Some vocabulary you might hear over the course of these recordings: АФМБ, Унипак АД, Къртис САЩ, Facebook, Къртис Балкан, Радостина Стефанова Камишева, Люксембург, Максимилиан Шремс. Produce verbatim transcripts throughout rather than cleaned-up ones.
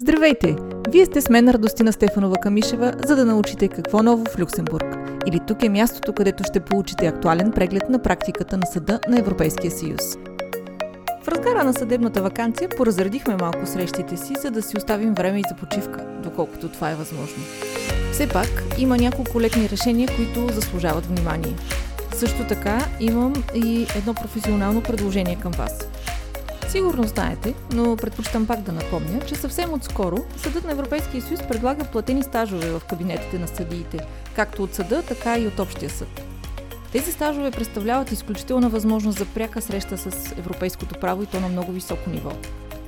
Здравейте! Вие сте с мен, Радостина Стефанова Камишева, за да научите какво ново в Люксембург. Или тук е мястото, където ще получите актуален преглед на практиката на Съда на Европейския съюз. В разгара на съдебната ваканция поразредихме малко срещите си, за да си оставим време и за почивка, доколкото това е възможно. Все пак има няколко летни решения, които заслужават внимание. Също така имам и едно професионално предложение към вас. Сигурно знаете, но предпочитам пак да напомня, че съвсем отскоро Съдът на Европейския съюз предлага платени стажове в кабинетите на съдиите, както от съда, така и от общия съд. Тези стажове представляват изключителна възможност за пряка среща с европейското право и то на много високо ниво.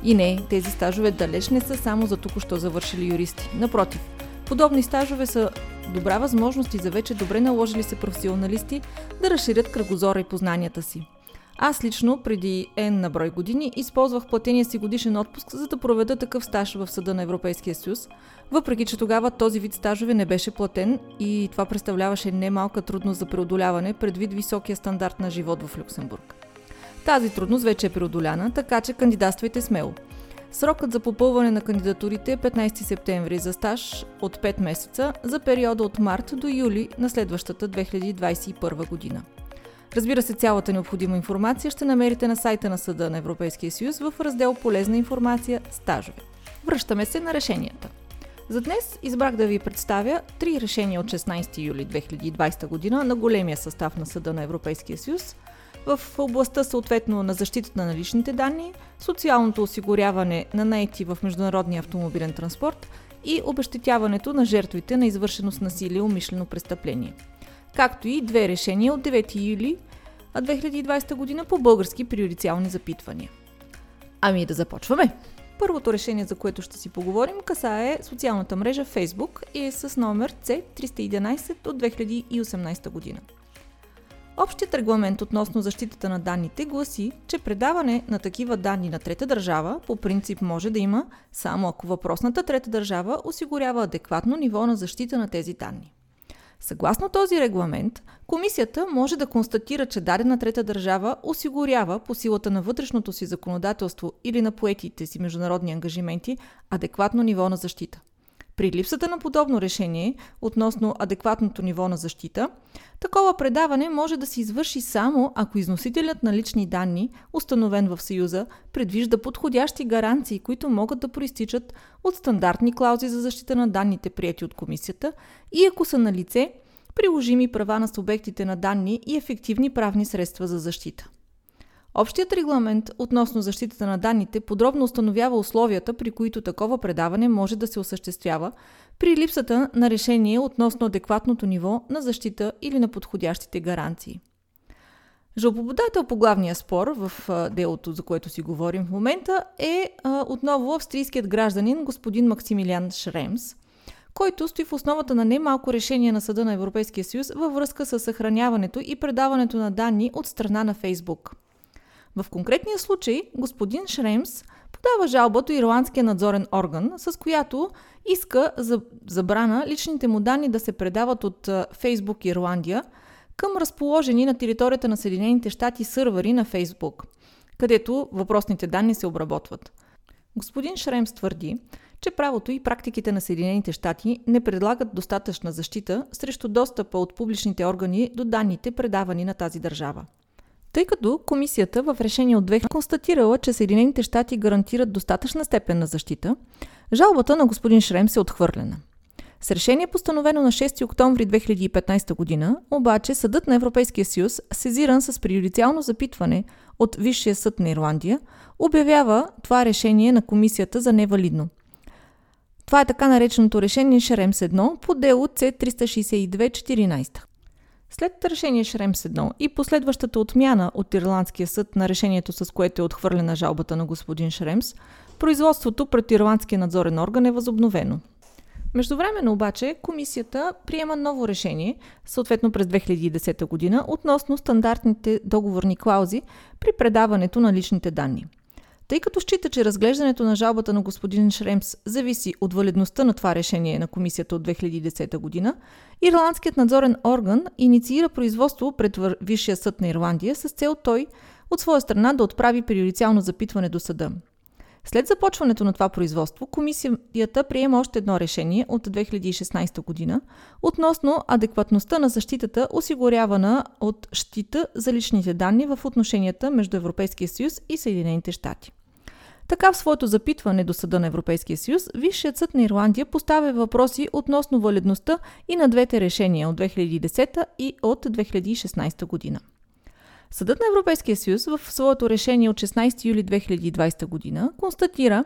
И не, тези стажове далеч не са само за току-що завършили юристи. Напротив, подобни стажове са добра възможност и за вече добре наложили се професионалисти да разширят кръгозора и познанията си. Аз лично преди N на брой години използвах платения си годишен отпуск, за да проведа такъв стаж в Съда на Европейския съюз, въпреки че тогава този вид стажове не беше платен и това представляваше немалка трудност за преодоляване предвид високия стандарт на живот в Люксембург. Тази трудност вече е преодоляна, така че кандидатствайте смело. Срокът за попълване на кандидатурите е петнайсети септември за стаж от пет месеца за периода от март до юли на следващата две хиляди двайсет и първа година. Разбира се, цялата необходима информация ще намерите на сайта на Съда на Европейския съюз в раздел «Полезна информация – стажове». Връщаме се на решенията. За днес избрах да ви представя три решения от шестнайсети юли две хиляди и двайсета година на големия състав на Съда на Европейския съюз в областта съответно на защитата на личните данни, социалното осигуряване на наети в международния автомобилен транспорт и обезщетяването на жертвите на извършено с насилие умишлено престъпление, както и две решения от девети юли две хиляди и двайсета година по български приюдициални запитвания. Ами да започваме! Първото решение, за което ще си поговорим, касае социалната мрежа Facebook и е с номер С триста и единайсет от две хиляди и осемнайсета година. Общият регламент относно защитата на данните гласи, че предаване на такива данни на трета държава по принцип може да има, само ако въпросната трета държава осигурява адекватно ниво на защита на тези данни. Съгласно този регламент, комисията може да констатира, че дадена трета държава осигурява по силата на вътрешното си законодателство или на поетите си международни ангажименти адекватно ниво на защита. При липсата на подобно решение относно адекватното ниво на защита, такова предаване може да се извърши само ако износителят на лични данни, установен в Съюза, предвижда подходящи гаранции, които могат да проистичат от стандартни клаузи за защита на данните, приети от комисията, и ако са налице приложими права на субектите на данни и ефективни правни средства за защита. Общият регламент относно защитата на данните подробно установява условията, при които такова предаване може да се осъществява при липсата на решение относно адекватното ниво на защита или на подходящите гаранции. Жалбоподател по главния спор в делото, за което си говорим в момента, е а, отново австрийският гражданин господин Максимилиан Шремс, който стои в основата на немалко решение на Съда на Европейския съюз във връзка с съхраняването и предаването на данни от страна на Фейсбук. В конкретния случай господин Шремс подава жалба до ирландския надзорен орган, с която иска забрана личните му данни да се предават от Facebook Ирландия към разположени на територията на Съединените щати сървъри на Facebook, където въпросните данни се обработват. Господин Шремс твърди, че правото и практиките на Съединените щати не предлагат достатъчна защита срещу достъпа от публичните органи до данните, предавани на тази държава. Тъй като комисията в решение от две хиляди констатирала, че Съединените щати гарантират достатъчна степен на защита, жалбата на господин Шремс е отхвърлена. С решение постановено на шести октомври две хиляди и петнайсета година, обаче Съдът на Европейския съюз, сезиран с преюдициално запитване от Висшия съд на Ирландия, обявява това решение на комисията за невалидно. Това е така нареченото решение Шремс едно по дело С триста шейсет и две четиринайсет. След решение Шремс едно и последващата отмяна от Ирландския съд на решението, с което е отхвърлена жалбата на господин Шремс, производството пред Ирландския надзорен орган е възобновено. Междувременно обаче комисията приема ново решение, съответно през две хиляди и десета година, относно стандартните договорни клаузи при предаването на личните данни. Тъй като счита, че разглеждането на жалбата на господин Шремс зависи от валидността на това решение на комисията от две хиляди и десета година, Ирландският надзорен орган инициира производство пред Висшия съд на Ирландия с цел той от своя страна да отправи преюдициално запитване до съда. След започването на това производство, комисията приема още едно решение от две хиляди и шестнадесета година относно адекватността на защитата, осигурявана от щита за личните данни в отношенията между Европейския съюз и Съединените щати. Така в своето запитване до Съда на Европейския съюз, Висшият съд на Ирландия поставя въпроси относно валидността и на двете решения от две хиляди и десета и от две хиляди и шестнадесета година. Съдът на Европейския съюз в своето решение от шестнадесети юли две хиляди и двадесета година констатира,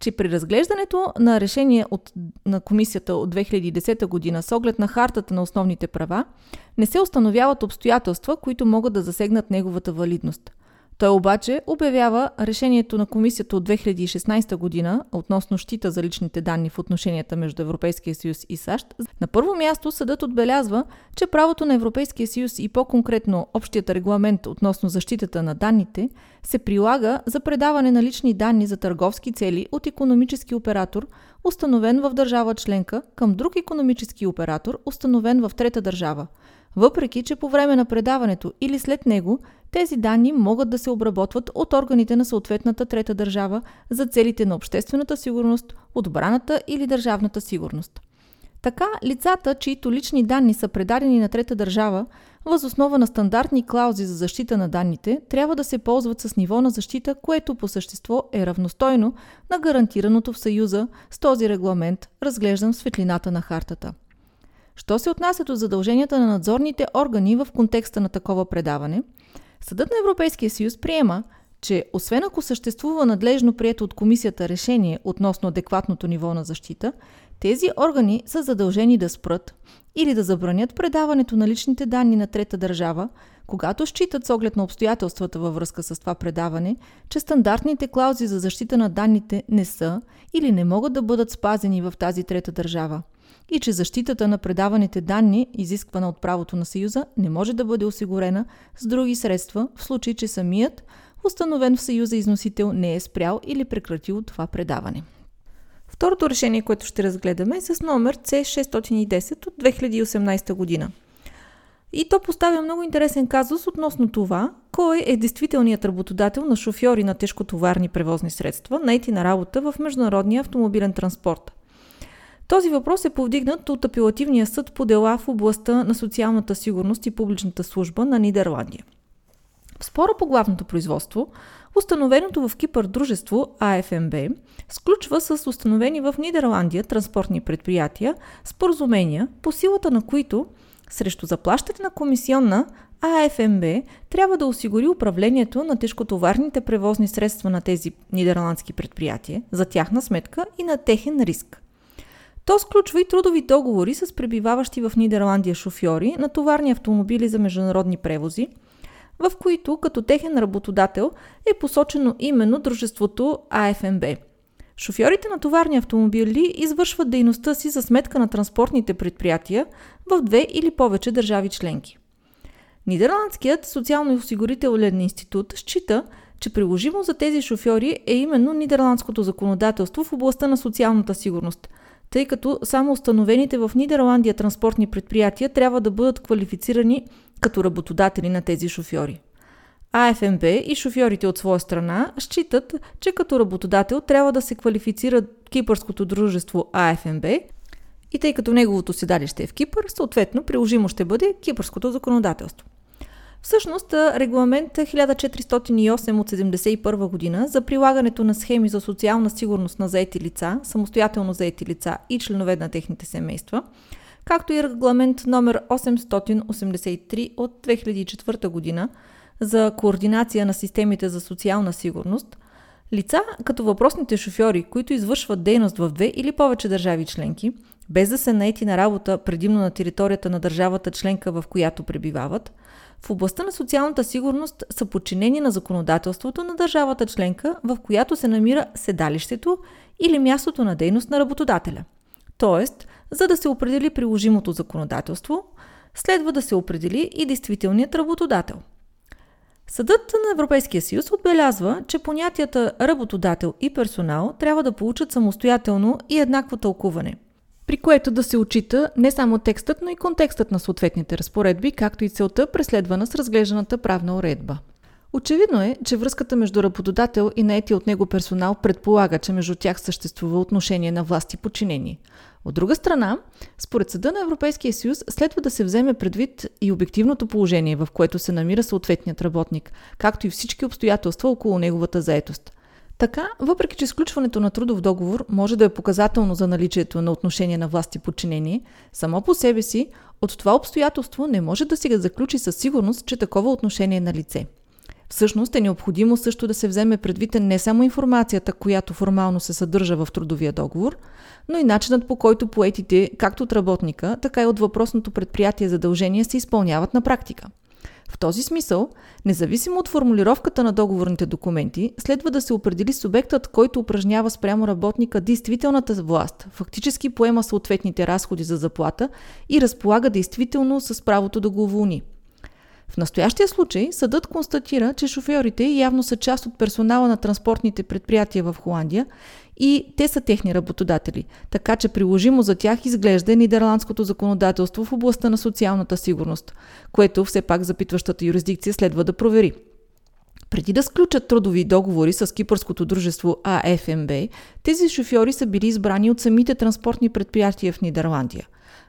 че при разглеждането на решение от, на комисията от две хиляди и десета година с оглед на хартата на основните права, не се установяват обстоятелства, които могат да засегнат неговата валидност. Той обаче обявява решението на комисията от две хиляди и шестнадесета година относно щита за личните данни в отношенията между Европейския съюз и САЩ. На първо място съдът отбелязва, че правото на Европейския съюз и по-конкретно общият регламент относно защитата на данните се прилага за предаване на лични данни за търговски цели от икономически оператор, установен в държава членка, към друг икономически оператор, установен в трета държава. Въпреки че по време на предаването или след него тези данни могат да се обработват от органите на съответната трета държава за целите на обществената сигурност, отбраната или държавната сигурност. Така, лицата, чиито лични данни са предадени на трета държава, въз основа на стандартни клаузи за защита на данните, трябва да се ползват с ниво на защита, което по същество е равностойно на гарантираното в Съюза с този регламент, разглеждан в светлината на хартата. Що се отнася до задълженията на надзорните органи в контекста на такова предаване, Съдът на Европейския съюз приема, че освен ако съществува надлежно прието от комисията решение относно адекватното ниво на защита, тези органи са задължени да спрат или да забранят предаването на личните данни на трета държава, когато считат с оглед на обстоятелствата във връзка с това предаване, че стандартните клаузи за защита на данните не са или не могат да бъдат спазени в тази трета държава и че защитата на предаваните данни, изисквана от правото на Съюза, не може да бъде осигурена с други средства, в случай, че самият установен в Съюза износител не е спрял или прекратил това предаване. Второто решение, което ще разгледаме, е с номер С шестстотин и десет от две хиляди и осемнадесета година. И то поставя много интересен казус относно това, кой е действителният работодател на шофьори на тежкотоварни превозни средства, наети на работа в международния автомобилен транспорт. Този въпрос е повдигнат от апелативния съд по дела в областта на социалната сигурност и публичната служба на Нидерландия. В спора по главното производство, установеното в Кипър дружество А Ф М Б сключва с установени в Нидерландия транспортни предприятия споразумения, по силата на които срещу заплащане на комисионна А Ф М Б трябва да осигури управлението на тежкотоварните превозни средства на тези нидерландски предприятия за тяхна сметка и на техен риск. То сключва и трудови договори с пребиваващи в Нидерландия шофьори на товарни автомобили за международни превози, в които като техен работодател е посочено именно дружеството А Ф М Б. Шофьорите на товарни автомобили извършват дейността си за сметка на транспортните предприятия в две или повече държави членки. Нидерландският социално-осигурителен институт счита, че приложимо за тези шофьори е именно нидерландското законодателство в областта на социалната сигурност, тъй като само установените в Нидерландия транспортни предприятия трябва да бъдат квалифицирани като работодатели на тези шофьори. А Ф М Б и шофьорите от своя страна считат, че като работодател трябва да се квалифицира кипърското дружество А Ф М Б и тъй като неговото седалище е в Кипър, съответно приложимо ще бъде кипърското законодателство. Всъщност, регламент хиляда четиристотин и осем от седемдесет и първа година за прилагането на схеми за социална сигурност на заети лица, самостоятелно заети лица и членове на техните семейства, както и регламент номер осемстотин осемдесет и три от две хиляди и четвърта година за координация на системите за социална сигурност, лица като въпросните шофьори, които извършват дейност в две или повече държави членки, без да се наети на работа предимно на територията на държавата членка, в която пребивават, в областта на социалната сигурност са подчинени на законодателството на държавата членка, в която се намира седалището или мястото на дейност на работодателя. Тоест, за да се определи приложимото законодателство, следва да се определи и действителният работодател. Съдът на Европейския съюз отбелязва, че понятията работодател и персонал трябва да получат самостоятелно и еднакво тълкуване, при което да се отчита не само текстът, но и контекстът на съответните разпоредби, както и целта, преследвана с разглежданата правна уредба. Очевидно е, че връзката между работодател и наети от него персонал предполага, че между тях съществува отношение на власт и подчинение. От друга страна, според Съда на Европейския съюз следва да се вземе предвид и обективното положение, в което се намира съответният работник, както и всички обстоятелства около неговата заетост. Така, въпреки че сключването на трудов договор може да е показателно за наличието на отношение на власт и подчинение, само по себе си от това обстоятелство не може да се заключи със сигурност, че такова отношение е на лице. Всъщност е необходимо също да се вземе предвид не само информацията, която формално се съдържа в трудовия договор, но и начинът, по който поетите както от работника, така и от въпросното предприятие задължения се изпълняват на практика. В този смисъл, независимо от формулировката на договорните документи, следва да се определи субектът, който упражнява спрямо работника действителната власт, фактически поема съответните разходи за заплата и разполага действително с правото да го уволни. В настоящия случай съдът констатира, че шофьорите явно са част от персонала на транспортните предприятия в Холандия и те са техни работодатели, така че приложимо за тях изглежда нидерландското законодателство в областта на социалната сигурност, което все пак запитващата юрисдикция следва да провери. Преди да сключат трудови договори с кипърското дружество А Ф М Б, тези шофьори са били избрани от самите транспортни предприятия в Нидерландия.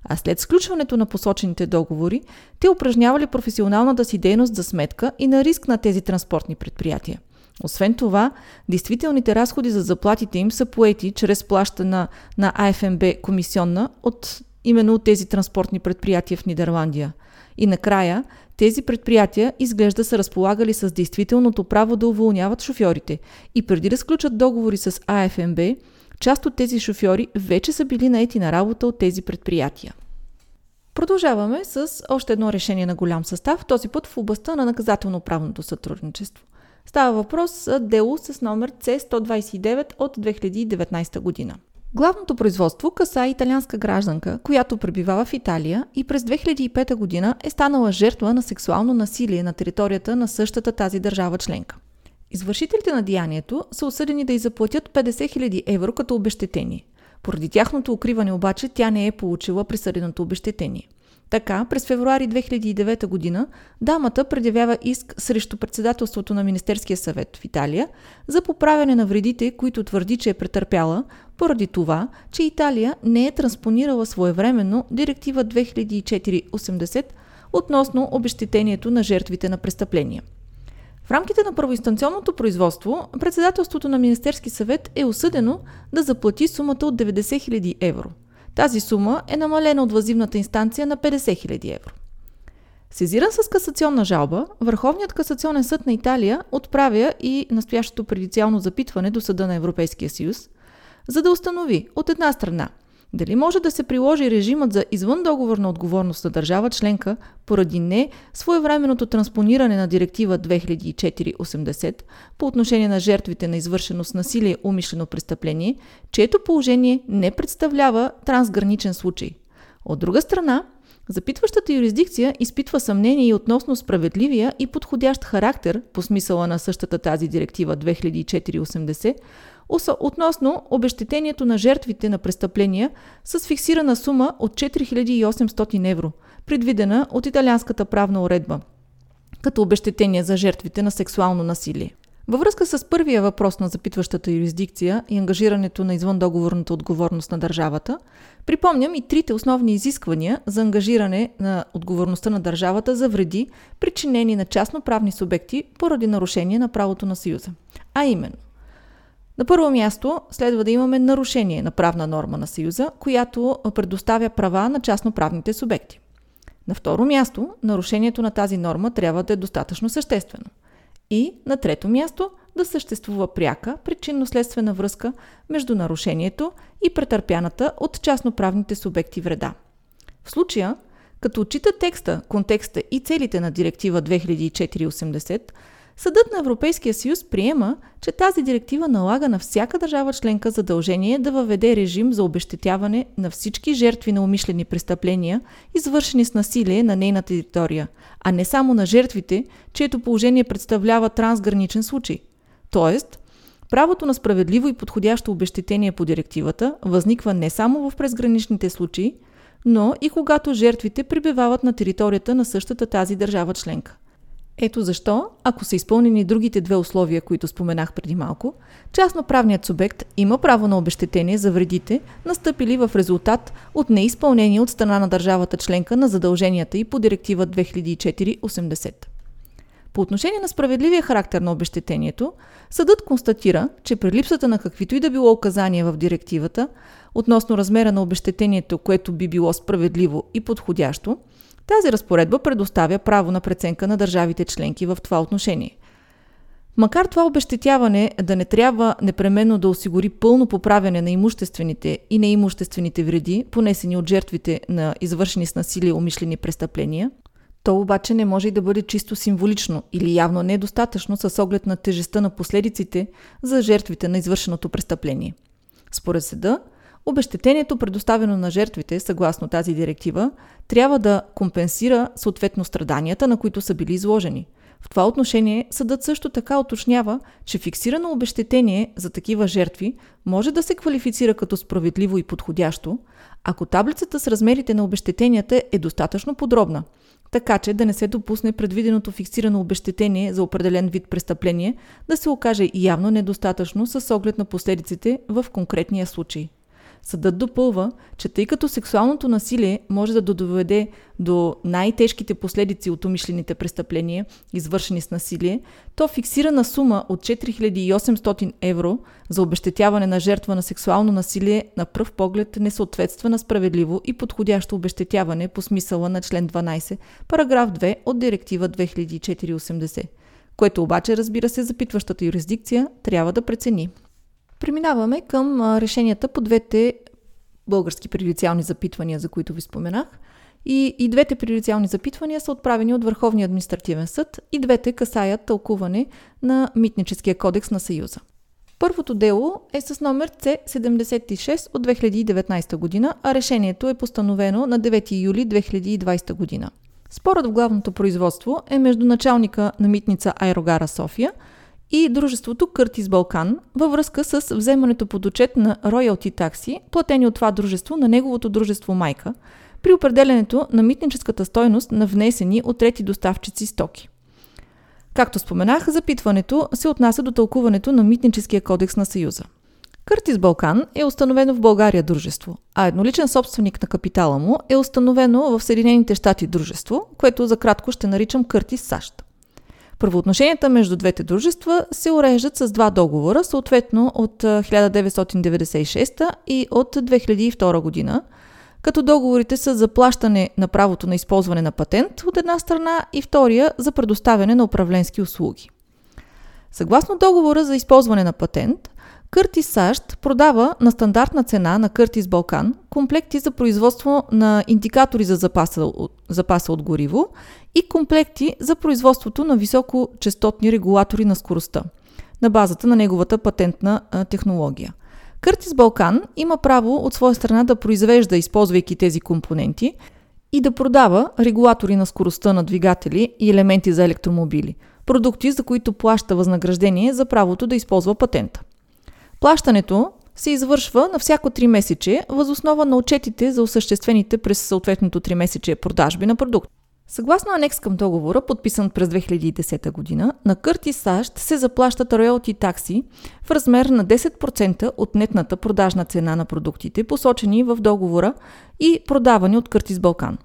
А след сключването на посочените договори, те упражнявали професионалната си дейност за сметка и на риск на тези транспортни предприятия. Освен това, действителните разходи за заплатите им са поети чрез плащана на А Ф М Б комисионна от именно от тези транспортни предприятия в Нидерландия. И накрая, тези предприятия изглежда са разполагали с действителното право да уволняват шофьорите и преди да сключат договори с А Ф М Б, част от тези шофьори вече са били наети на работа от тези предприятия. Продължаваме с още едно решение на голям състав, този път в областта на наказателно-правното сътрудничество. Става въпрос за дело с номер С сто двадесет и девет от две хиляди и деветнадесета година. Главното производство касае италианска гражданка, която пребивава в Италия и през две хиляди и пета година е станала жертва на сексуално насилие на територията на същата тази държава членка. Извършителите на деянието са осъдени да й заплатят петдесет хиляди евро като обезщетение. Поради тяхното укриване обаче тя не е получила присъденото обезщетение. Така, през февруари две хиляди и девета година дамата предявява иск срещу председателството на Министерския съвет в Италия за поправяне на вредите, които твърди, че е претърпяла, поради това, че Италия не е транспонирала своевременно директива две хиляди и четири осемдесет относно обезщетението на жертвите на престъпления. В рамките на първоинстанционното производство, председателството на Министерски съвет е осъдено да заплати сумата от деветдесет хиляди евро. Тази сума е намалена от въззивната инстанция на петдесет хиляди евро. Сезиран с касационна жалба, Върховният касационен съд на Италия отправя и настоящото предициално запитване до Съда на Европейския съюз, за да установи от една страна дали може да се приложи режимът за извъндоговорна отговорност на държава членка поради не своевременното транспониране на директива две хиляди и четири осемдесет по отношение на жертвите на извършено с насилие умишлено престъпление, чието положение не представлява трансграничен случай. От друга страна, запитващата юрисдикция изпитва съмнение и относно справедливия и подходящ характер по смисъла на същата тази директива две хиляди и четири осемдесет относно обезщетението на жертвите на престъпления с фиксирана сума от четири хиляди и осемстотин евро, предвидена от италианската правна уредба, като обезщетение за жертвите на сексуално насилие. Във връзка с първия въпрос на запитващата юрисдикция и ангажирането на извъндоговорната отговорност на държавата, припомням и трите основни изисквания за ангажиране на отговорността на държавата за вреди, причинени на частноправни субекти поради нарушение на правото на Съюза. А именно, на първо място следва да имаме нарушение на правна норма на Съюза, която предоставя права на частноправните субекти. На второ място, нарушението на тази норма трябва да е достатъчно съществено. И на трето място да съществува пряка причинно-следствена връзка между нарушението и претърпяната от частноправните субекти вреда. В случая, като отчита текста, контекста и целите на директива две хиляди и четири осемдесет, Съдът на Европейския съюз приема, че тази директива налага на всяка държава членка задължение да въведе режим за обезщетяване на всички жертви на умишлени престъпления, извършени с насилие на нейна територия, а не само на жертвите, чието положение представлява трансграничен случай. Тоест, правото на справедливо и подходящо обезщетение по директивата възниква не само в презграничните случаи, но и когато жертвите пребивават на територията на същата тази държава членка. Ето защо, ако са изпълнени другите две условия, които споменах преди малко, частноправният субект има право на обезщетение за вредите, настъпили в резултат от неизпълнение от страна на държавата членка на задълженията и по директива две хиляди и четири осемдесет. По отношение на справедливия характер на обезщетението, съдът констатира, че при липсата на каквито и да било указания в директивата относно размера на обезщетението, което би било справедливо и подходящо, тази разпоредба предоставя право на преценка на държавите членки в това отношение. Макар това обезщетяване да не трябва непременно да осигури пълно поправяне на имуществените и неимуществените вреди, понесени от жертвите на извършени с насилие умишлени престъпления, то обаче не може и да бъде чисто символично или явно недостатъчно с оглед на тежестта на последиците за жертвите на извършеното престъпление. Според съда, обезщетението, предоставено на жертвите, съгласно тази директива, трябва да компенсира съответно страданията, на които са били изложени. В това отношение съдът също така уточнява, че фиксирано обезщетение за такива жертви може да се квалифицира като справедливо и подходящо, ако таблицата с размерите на обезщетенията е достатъчно подробна, така че да не се допусне предвиденото фиксирано обезщетение за определен вид престъпление да се окаже явно недостатъчно с оглед на последиците в конкретния случай. Съдът допълва, че тъй като сексуалното насилие може да доведе до най-тежките последици от умишлените престъпления, извършени с насилие, то фиксирана сума от четири хиляди и осемстотин евро за обезщетяване на жертва на сексуално насилие на пръв поглед не съответства на справедливо и подходящо обезщетяване по смисъла на член дванайсет, параграф две от директива две хиляди и четири осемдесет, което обаче, разбира се, запитващата юрисдикция трябва да прецени. Преминаваме към решенията по двете български прejудициални запитвания, за които ви споменах. И, и двете прejудициални запитвания са отправени от Върховния административен съд и двете касаят тълкуване на Митническия кодекс на Съюза. Първото дело е с номер С седемдесет и шест от две хиляди и деветнайсета година, а решението е постановено на девети юли две хиляди и двайсета година. Спорът в главното производство е между началника на митница Аерогара София и дружеството Къртис Балкан във връзка с вземането под отчет на роялти такси, платени от това дружество на неговото дружество майка, при определянето на митническата стойност на внесени от трети доставчици стоки. Както споменах, запитването се отнася до тълкуването на Митническия кодекс на Съюза. Къртис Балкан е установено в България дружество, а едноличен собственик на капитала му е установено в Съединените щати дружество, което за кратко ще наричам Къртис САЩ. Правоотношенията между двете дружества се уреждат с два договора, съответно от хиляда деветстотин деветдесет и шеста и от две хиляди и втора година, като договорите са за плащане на правото на използване на патент от една страна и втория за предоставяне на управленски услуги. Съгласно договора за използване на патент, Къртис САЩ продава на стандартна цена на Къртис Балкан комплекти за производство на индикатори за запаса от, запаса от гориво и комплекти за производството на високочестотни регулатори на скоростта на базата на неговата патентна а, технология. Къртис Балкан има право от своя страна да произвежда, използвайки тези компоненти, и да продава регулатори на скоростта на двигатели и елементи за електромобили, продукти, за които плаща възнаграждение за правото да използва патента. Плащането се извършва на всяко три месече въз основа на отчетите за осъществените през съответното три месече продажби на продукт. Съгласно анекс към договора, подписан през две хиляди и десета година, на Къртис САЩ се заплащат роялти такси в размер на десет процента от нетната продажна цена на продуктите, посочени в договора и продавани от Къртис Балкан.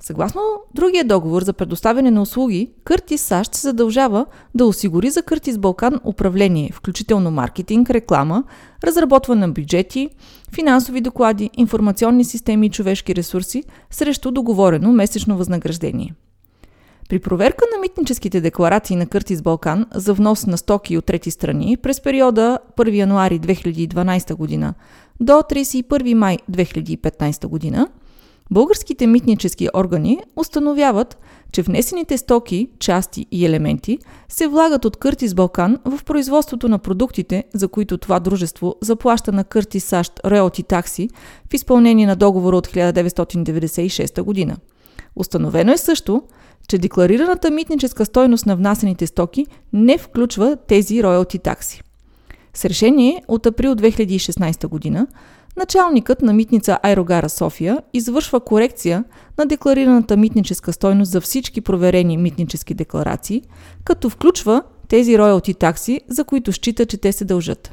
Съгласно другия договор за предоставяне на услуги, Къртис САЩ се задължава да осигури за Къртис Балкан управление, включително маркетинг, реклама, разработване на бюджети, финансови доклади, информационни системи и човешки ресурси срещу договорено месечно възнаграждение. При проверка на митническите декларации на Къртис Балкан за внос на стоки от трети страни през периода първи януари две хиляди и дванайсета година до трийсет и първи май две хиляди и петнайсета година, българските митнически органи установяват, че внесените стоки, части и елементи се влагат от Къртис Балкан в производството на продуктите, за които това дружество заплаща на Къртис САЩ роялти такси в изпълнение на договора от хиляда деветстотин деветдесет и шеста година. Установено е също, че декларираната митническа стойност на внасените стоки не включва тези роялти такси. С решение от април две хиляди и шестнайсета година началникът на митница Аерогара София извършва корекция на декларираната митническа стойност за всички проверени митнически декларации, като включва тези роялти такси, за които счита, че те се дължат.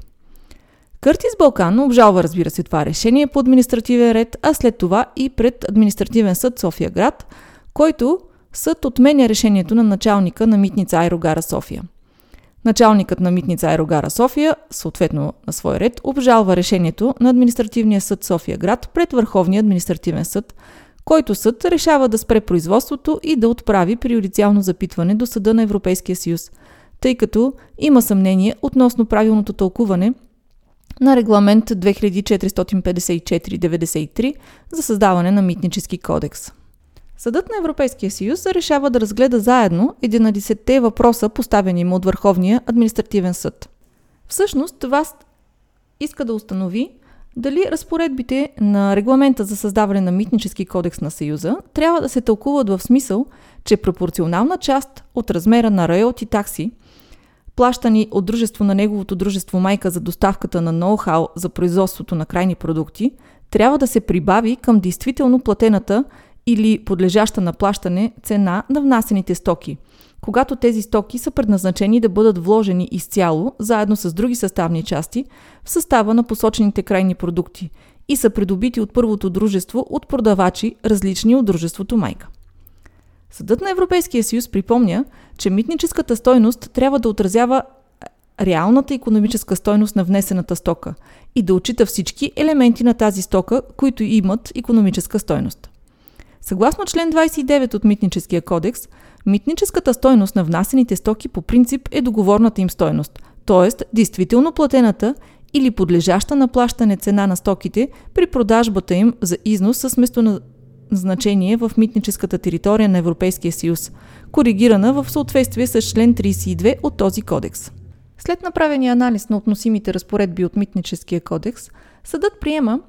Къртис Балкан обжалва, разбира се, това решение по административен ред, а след това и пред Административен съд София-град, който съд отменя решението на началника на митница Аерогара София. Началникът на митница Аерогара София, съответно на свой ред, обжалва решението на Административния съд София-град пред Върховния административен съд, който съд решава да спре производството и да отправи преюдициално запитване до Съда на Европейския съюз, тъй като има съмнение относно правилното тълкуване на регламент две хиляди четиристотин петдесет и четири деветдесет и три за създаване на митнически кодекс. Съдът на Европейския съюз решава да разгледа заедно единадесетте въпроса, поставени му от Върховния административен съд. Всъщност, това иска да установи дали разпоредбите на регламента за създаване на митнически кодекс на Съюза трябва да се тълкуват в смисъл, че пропорционална част от размера на роялти такси, плащани от дружество на неговото дружество майка за доставката на ноу-хау за производството на крайни продукти, трябва да се прибави към действително платената или подлежаща на плащане цена на внасените стоки, когато тези стоки са предназначени да бъдат вложени изцяло, заедно с други съставни части, в състава на посочените крайни продукти и са придобити от първото дружество от продавачи, различни от дружеството майка. Съдът на Европейския съюз припомня, че митническата стойност трябва да отразява реалната икономическа стойност на внесената стока и да отчита всички елементи на тази стока, които имат икономическа стойност. Съгласно член двадесет и девет от Митническия кодекс, митническата стойност на внасените стоки по принцип е договорната им стойност, т.е. действително платената или подлежаща на плащане цена на стоките при продажбата им за износ с местоназначение в митническата територия на Европейския съюз, коригирана в съответствие с член тридесет и две от този кодекс. След направения анализ на относимите разпоредби от Митническия кодекс, съдът приема,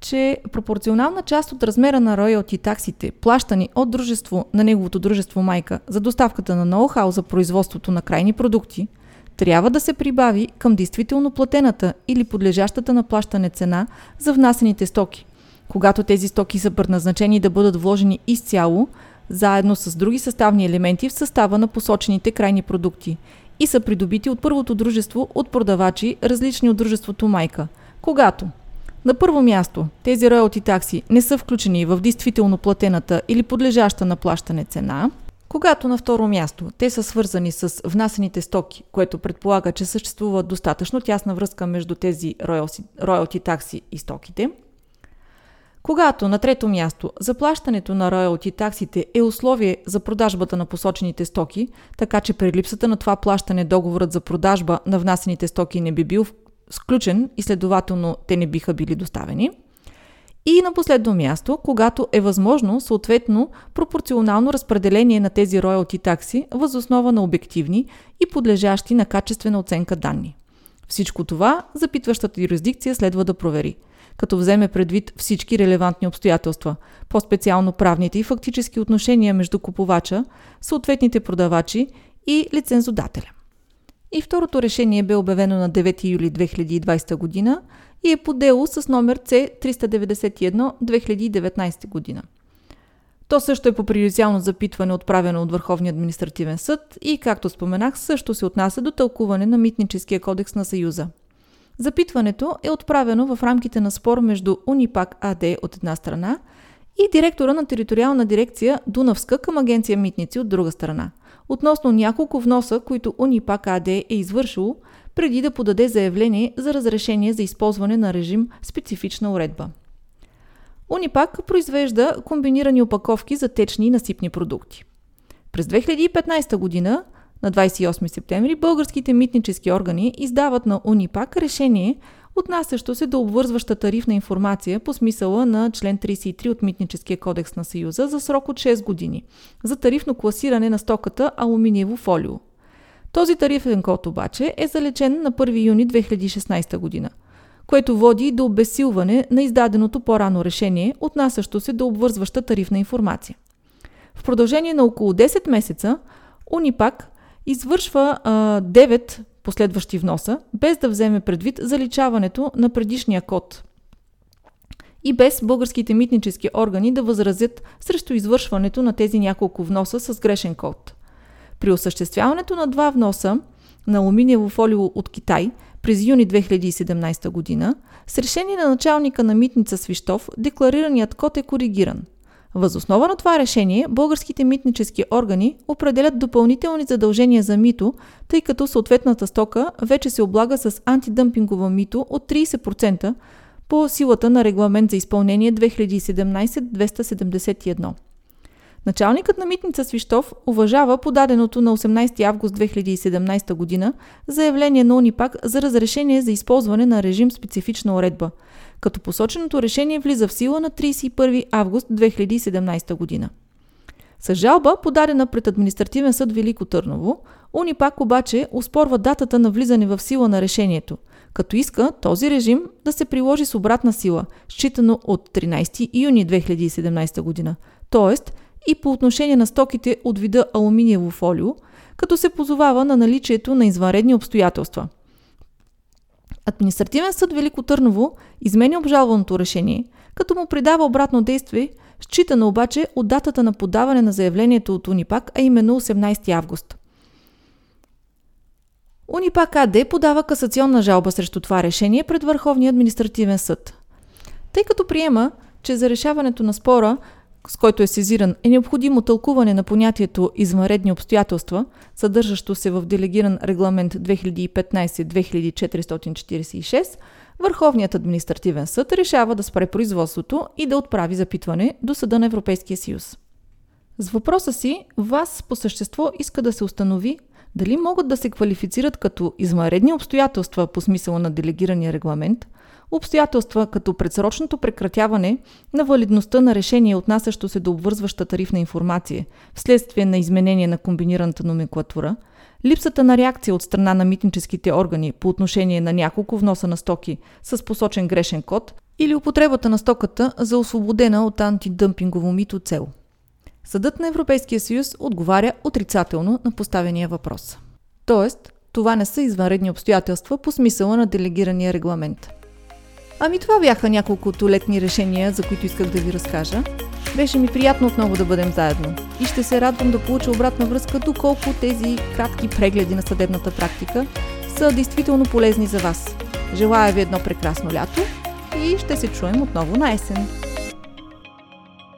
че пропорционална част от размера на роялти таксите, плащани от дружество на неговото дружество майка за доставката на ноу-хау за производството на крайни продукти, трябва да се прибави към действително платената или подлежащата на плащане цена за внасените стоки, когато тези стоки са предназначени да бъдат вложени изцяло, заедно с други съставни елементи в състава на посочените крайни продукти и са придобити от първото дружество от продавачи, различни от дружеството майка, когато на първо място, тези роялти такси не са включени в действително платената или подлежаща на плащане цена, когато на второ място те са свързани с внасените стоки, което предполага, че съществува достатъчно тясна връзка между тези роялти такси и стоките, когато на трето място заплащането на роялти таксите е условие за продажбата на посочените стоки, така че при липсата на това плащане договорът за продажба на внасените стоки не би бил сключен и следователно те не биха били доставени. И на последно място, когато е възможно съответно пропорционално разпределение на тези роялти такси въз основа на обективни и подлежащи на качествена оценка данни. Всичко това запитващата юрисдикция следва да провери, като вземе предвид всички релевантни обстоятелства, по-специално правните и фактически отношения между купувача, съответните продавачи и лицензодателя. И второто решение бе обявено на девети юли две хиляди и двадесета година и е по дело с номер С триста деветдесет и едно две хиляди и деветнадесета година. То също е по преюдициално запитване, отправено от Върховния административен съд и, както споменах, също се отнася до тълкуване на Митническия кодекс на Съюза. Запитването е отправено в рамките на спор между Унипак АД от една страна и директора на териториална дирекция Дунавска към агенция Митници от друга страна, относно няколко вноса, които Унипак АД е извършило, преди да подаде заявление за разрешение за използване на режим специфична уредба. Унипак произвежда комбинирани опаковки за течни и насипни продукти. През две хиляди и петнадесета година, на двадесет и осми септември, българските митнически органи издават на Унипак решение, отнасящо се до обвързваща тарифна информация по смисъла на член тридесет и три от Митническия кодекс на Съюза за срок от шест години за тарифно класиране на стоката алуминиево фолио. Този тарифен код обаче е залечен на първи юни две хиляди и шестнадесета година, което води до обезсилване на издаденото по-рано решение, отнасящо се до обвързваща тарифна информация. В продължение на около десет месеца Унипак извършва а, девет последващи вноса, без да вземе предвид заличаването на предишния код и без българските митнически органи да възразят срещу извършването на тези няколко вноса с грешен код. При осъществяването на два вноса на алуминиево фолио от Китай през юни две хиляди и седемнадесета година, с решение на началника на митница Свищов, декларираният код е коригиран. Въз основа на това решение, българските митнически органи определят допълнителни задължения за мито, тъй като съответната стока вече се облага с антидъмпингова мито от тридесет процента по силата на регламент за изпълнение две хиляди и седемнадесета двеста седемдесет и едно. Началникът на митница Свищов уважава подаденото на осемнадесети август две хиляди и седемнадесета година заявление на Унипак за разрешение за използване на режим специфична уредба, като посоченото решение влиза в сила на тридесет и първи август две хиляди и седемнадесета година. С жалба, подадена пред Административен съд Велико Търново, Унипак обаче оспорва датата на влизане в сила на решението, като иска този режим да се приложи с обратна сила, считано от тринадесети юни две хиляди и седемнадесета година, т.е. и по отношение на стоките от вида алуминиево фолио, като се позовава на наличието на извънредни обстоятелства. Административен съд Велико Търново измени обжалваното решение, като му придава обратно действие, считано обаче от датата на подаване на заявлението от Унипак, а именно осемнадесети август. Унипак АД подава касационна жалба срещу това решение пред Върховния административен съд. Тъй като приема, че за решаването на спора, с който е сезиран, е необходимо тълкуване на понятието извънредни обстоятелства, съдържащо се в делегиран регламент две хиляди и петнадесета две хиляди четиристотин четиридесет и шеста, Върховният административен съд решава да спре производството и да отправи запитване до Съда на Европейския съюз. С въпроса си ВАС по същество иска да се установи дали могат да се квалифицират като извънредни обстоятелства по смисъла на делегирания регламент обстоятелства като предсрочното прекратяване на валидността на решение, отнасящо се до обвързваща тарифна информация вследствие на изменение на комбинираната номенклатура, липсата на реакция от страна на митническите органи по отношение на няколко вноса на стоки с посочен грешен код или употребата на стоката за освободена от антидъмпингово мито цел. Съдът на Европейския съюз отговаря отрицателно на поставения въпрос. Тоест, това не са извънредни обстоятелства по смисъла на делегирания регламент. Ами това бяха няколкото летни решения, за които исках да ви разкажа. Беше ми приятно отново да бъдем заедно и ще се радвам да получа обратна връзка доколко тези кратки прегледи на съдебната практика са действително полезни за вас. Желая ви едно прекрасно лято и ще се чуем отново на есен!